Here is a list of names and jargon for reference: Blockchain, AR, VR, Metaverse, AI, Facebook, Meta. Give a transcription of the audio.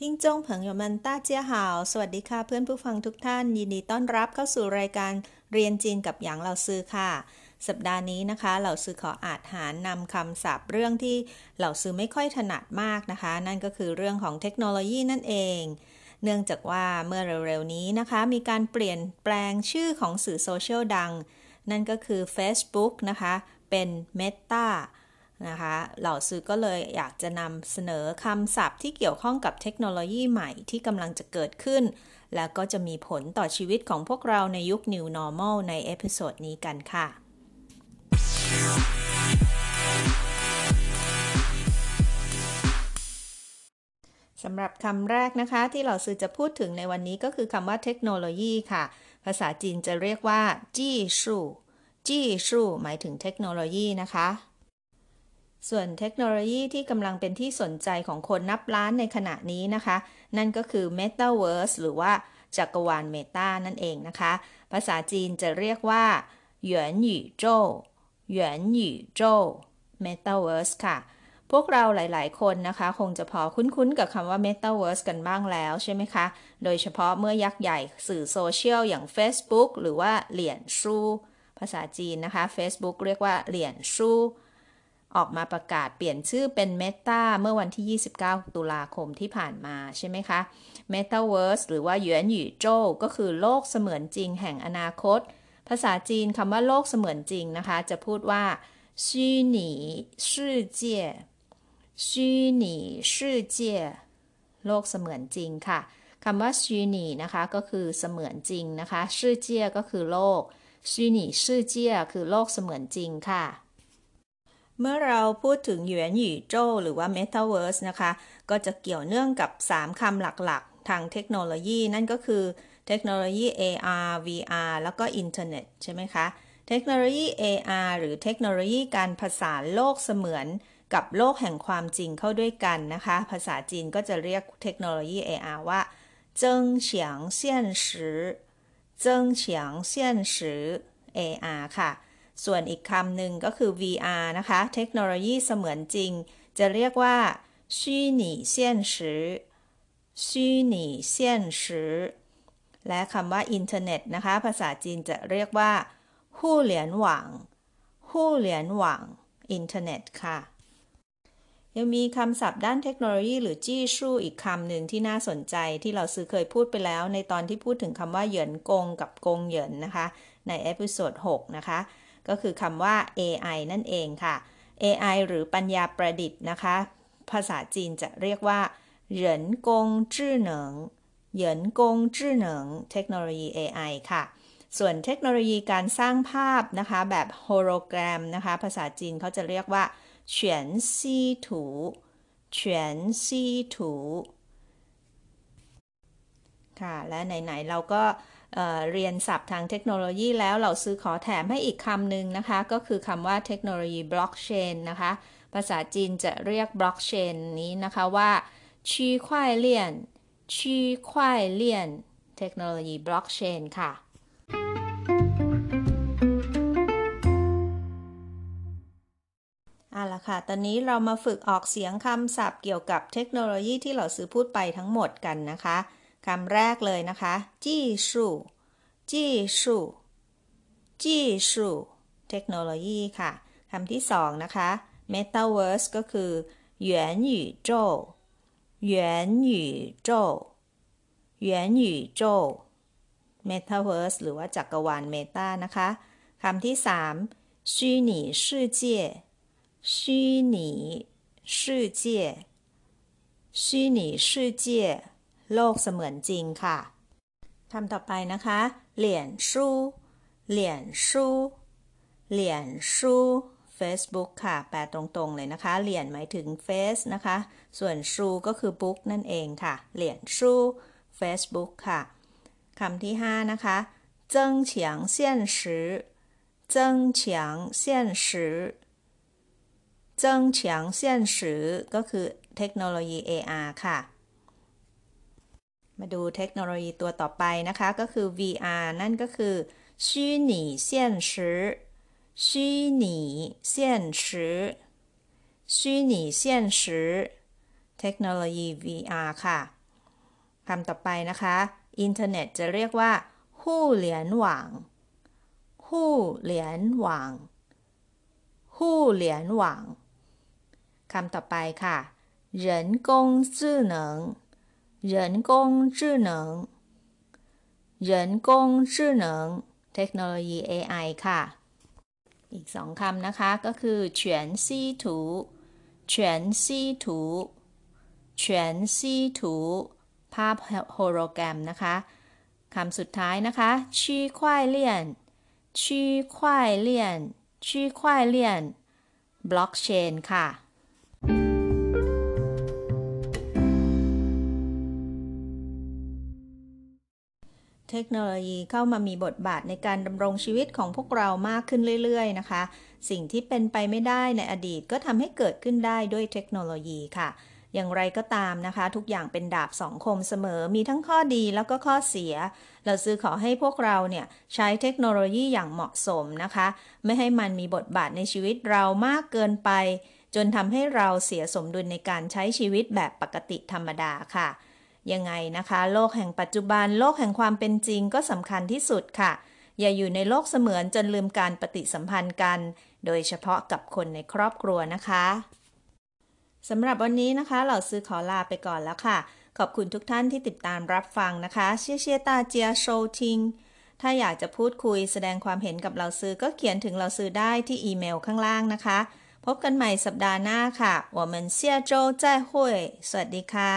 听众朋友们大家好สวัสดีค่ะเพื่อนผู้ฟังทุกท่านยินดีต้อนรับเข้าสู่รายการเรียนจีนกับหยางเหล่าซือค่ะสัปดาห์นี้นะคะเหล่าซือขออาจหารนำคำศัพท์เรื่องที่เหล่าซือไม่ค่อยถนัดมากนะคะนั่นก็คือเรื่องของเทคโนโลยีนั่นเองเนื่องจากว่าเมื่อเร็วๆนี้นะคะมีการเปลี่ยนแปลงชื่อของสื่อโซเชียลดังนั่นก็คือ Facebook นะคะเป็น Metaนะคะเหล่าซื้อก็เลยอยากจะนำเสนอคำศัพท์ที่เกี่ยวข้องกับเทคโนโลยีใหม่ที่กำลังจะเกิดขึ้นและก็จะมีผลต่อชีวิตของพวกเราในยุค New Normal ในเอพิโซดนี้กันค่ะสำหรับคำแรกนะคะที่เหล่าซื้อจะพูดถึงในวันนี้ก็คือคำว่าเทคโนโลยีค่ะภาษาจีนจะเรียกว่าจี้ชู่จี้ชู่หมายถึงเทคโนโลยีนะคะส่วนเทคโนโลยีที่กำลังเป็นที่สนใจของคนนับล้านในขณะนี้นะคะนั่นก็คือ Metaverse หรือว่าจักรวาล Meta นั่นเองนะคะภาษาจีนจะเรียกว่าหยวนหยู่โจ้หยวนหยู่โจ้ Metaverse ค่ะพวกเราหลายๆคนนะคะคงจะพอคุ้นๆกับคำว่า Metaverse กันบ้างแล้วใช่ไหมคะโดยเฉพาะเมื่อยักษ์ใหญ่สื่อโซเชียลอย่าง Facebook หรือว่าเหลียนชูภาษาจีนนะคะ Facebook เรียกว่าเหลียนชูออกมาประกาศเปลี่ยนชื่อเป็น Meta เมื่อวันที่29ตุลาคมที่ผ่านมาใช่ไหมคะ Metaverse หรือว่าหยวนหยู่โจ้ก็คือโลกเสมือนจริงแห่งอนาคตภาษาจีนคำว่าโลกเสมือนจริงนะคะจะพูดว่าชี่หนีชื่อเจียชี่หนีชื่อเจียโลกเสมือนจริงค่ะคำว่าชี่หนีนะคะก็คือเสมือนจริงนะคะชื่อเจียก็คือโลกชี่หนีชื่อเจียคือโลกเสมือนจริงค่ะเมื่อเราพูดถึงหยวนหยู่โจ้หรือว่า Metaverse นะคะก็จะเกี่ยวเนื่องกับ3คำหลักๆทางเทคโนโลยีนั่นก็คือเทคโนโลยี AR VR แล้วก็อินเทอร์เน็ตใช่ไหมคะเทคโนโลยี AR หรือเทคโนโลยีการผสานโลกเสมือนกับโลกแห่งความจริงเข้าด้วยกันนะคะภาษาจีนก็จะเรียกเทคโนโลยี AR ว่าเจิ้งเฉียงเซียนสือเจิ้งเฉียงเซียนสือ AR ค่ะส่วนอีกคำหนึ่งก็คือ VR นะคะเทคโนโลยีเสมือนจริงจะเรียกว่าชี่หนีเซียนสือชี่หนีเซียนสือและคำว่าอินเทอร์เน็ตนะคะภาษาจีนจะเรียกว่าหู่เหลียนหว่างหู่เหลียนหว่างอินเทอร์เน็ตค่ะยังมีคำศัพท์ด้านเทคโนโลยีหรือจี้ชู่อีกคำหนึ่งที่น่าสนใจที่เราซื้อเคยพูดไปแล้วในตอนที่พูดถึงคำว่าเหยินกงกับกงเหยินนะคะในเอพิโซด6นะคะก็คือคำว่า AI นั่นเองค่ะ AI หรือปัญญาประดิษฐ์นะคะภาษาจีนจะเรียกว่าเหรินกงจื้อเหนิงเหรินกงจื้อเหนิงเทคโนโลยี AI ค่ะส่วนเทคโนโลยีการสร้างภาพนะคะแบบโฮโลแกรมนะคะภาษาจีนเขาจะเรียกว่าเฉียนซีถูเฉียนซีถูค่ะและไหนๆเราก็เรียนศัพท์ทางเทคโนโลยีแล้วเราซื้อขอแถมให้อีกคำหนึ่งนะคะก็คือคำว่าเทคโนโลยี Blockchain นะคะภาษาจีนจะเรียก Blockchain นี้นะคะว่าชีควายเลี่ยนชีควายเลี่ยนเทคโนโลยี Blockchain ค่ะเอาละค่ะตอนนี้เรามาฝึกออกเสียงคำศัพท์เกี่ยวกับเทคโนโลยีที่เราซื้อพูดไปทั้งหมดกันนะคะคำแรกเลยนะคะจี้ชู่จี้ชู่จี้ชู่เทคโนโลยีค่ะคำที่สองนะคะ Metaverse ก็คือหยวนหยู่โจ้หยวนหยู่โจ้หยวนหยู่โจ้ Metaverse หรือว่าจักรวาล Meta นะคะคำที่สามชี่หนีชื่อเจียชี่หนีชื่อเจียชี่หนีชื่อเจียโลกเสมือนจริงค่ะคำต่อไปนะคะเหลียนชู่เหลียนชู่เหลียนชู่ Facebook ค่ะแปลตรงๆเลยนะคะเหลียนหมายถึง Face นะคะส่วนชู่ก็คือ Book นั่นเองค่ะเหลียนชู่ Facebook ค่ะคำที่5นะคะเจิ้งเฉียงเซียนสือเจิ้งเฉียงเซียนสือเจิ้งเฉียงเซียนสือก็คือเทคโนโลยี AR ค่ะมาดูเทคโนโลยีตัวต่อไปนะคะก็คือ VR นั่นก็คือชี่หนีเซียนสือชี่หนีเซียนสือชี่หนีเซียนสือเทคโนโลยี VR ค่ะ คำต่อไปนะคะอินเทอร์เน็ตจะเรียกว่าหู่เหรียญหว่างหู่เหรียญหว่างหู่เหรียญหว่างคำต่อไปค่ะ人工智能人工智能人工智能เทคโนโลยี AI ค่ะอีกสองคำนะคะก็คือ全息圖全息圖全息圖ภาพโฮโลแกรมนะคะคำสุดท้ายนะคะ區塊鏈區塊鏈區塊鏈 Blockchain ค่ะเทคโนโลยีเข้ามามีบทบาทในการดำรงชีวิตของพวกเรามากขึ้นเรื่อยๆนะคะสิ่งที่เป็นไปไม่ได้ในอดีตก็ทำให้เกิดขึ้นได้ด้วยเทคโนโลยีค่ะอย่างไรก็ตามนะคะทุกอย่างเป็นดาบสองคมเสมอมีทั้งข้อดีแล้วก็ข้อเสียเราซื้อขอให้พวกเราเนี่ยใช้เทคโนโลยีอย่างเหมาะสมนะคะไม่ให้มันมีบทบาทในชีวิตเรามากเกินไปจนทำให้เราเสียสมดุลในการใช้ชีวิตแบบปกติธรรมดาค่ะยังไงนะคะโลกแห่งปัจจุบันโลกแห่งความเป็นจริงก็สำคัญที่สุดค่ะอย่าอยู่ในโลกเสมือนจนลืมการปฏิสัมพันธ์กันโดยเฉพาะกับคนในครอบครัวนะคะสำหรับวันนี้นะคะเหล่าซื้อขอลาไปก่อนแล้วค่ะขอบคุณทุกท่านที่ติดตามรับฟังนะคะ谢谢大家收听ถ้าอยากจะพูดคุยแสดงความเห็นกับเหล่าซื้อก็เขียนถึงเหล่าซื้อได้ที่อีเมลข้างล่างนะคะพบกันใหม่สัปดาห์หน้าค่ะ我们下周再会สวัสดีค่ะ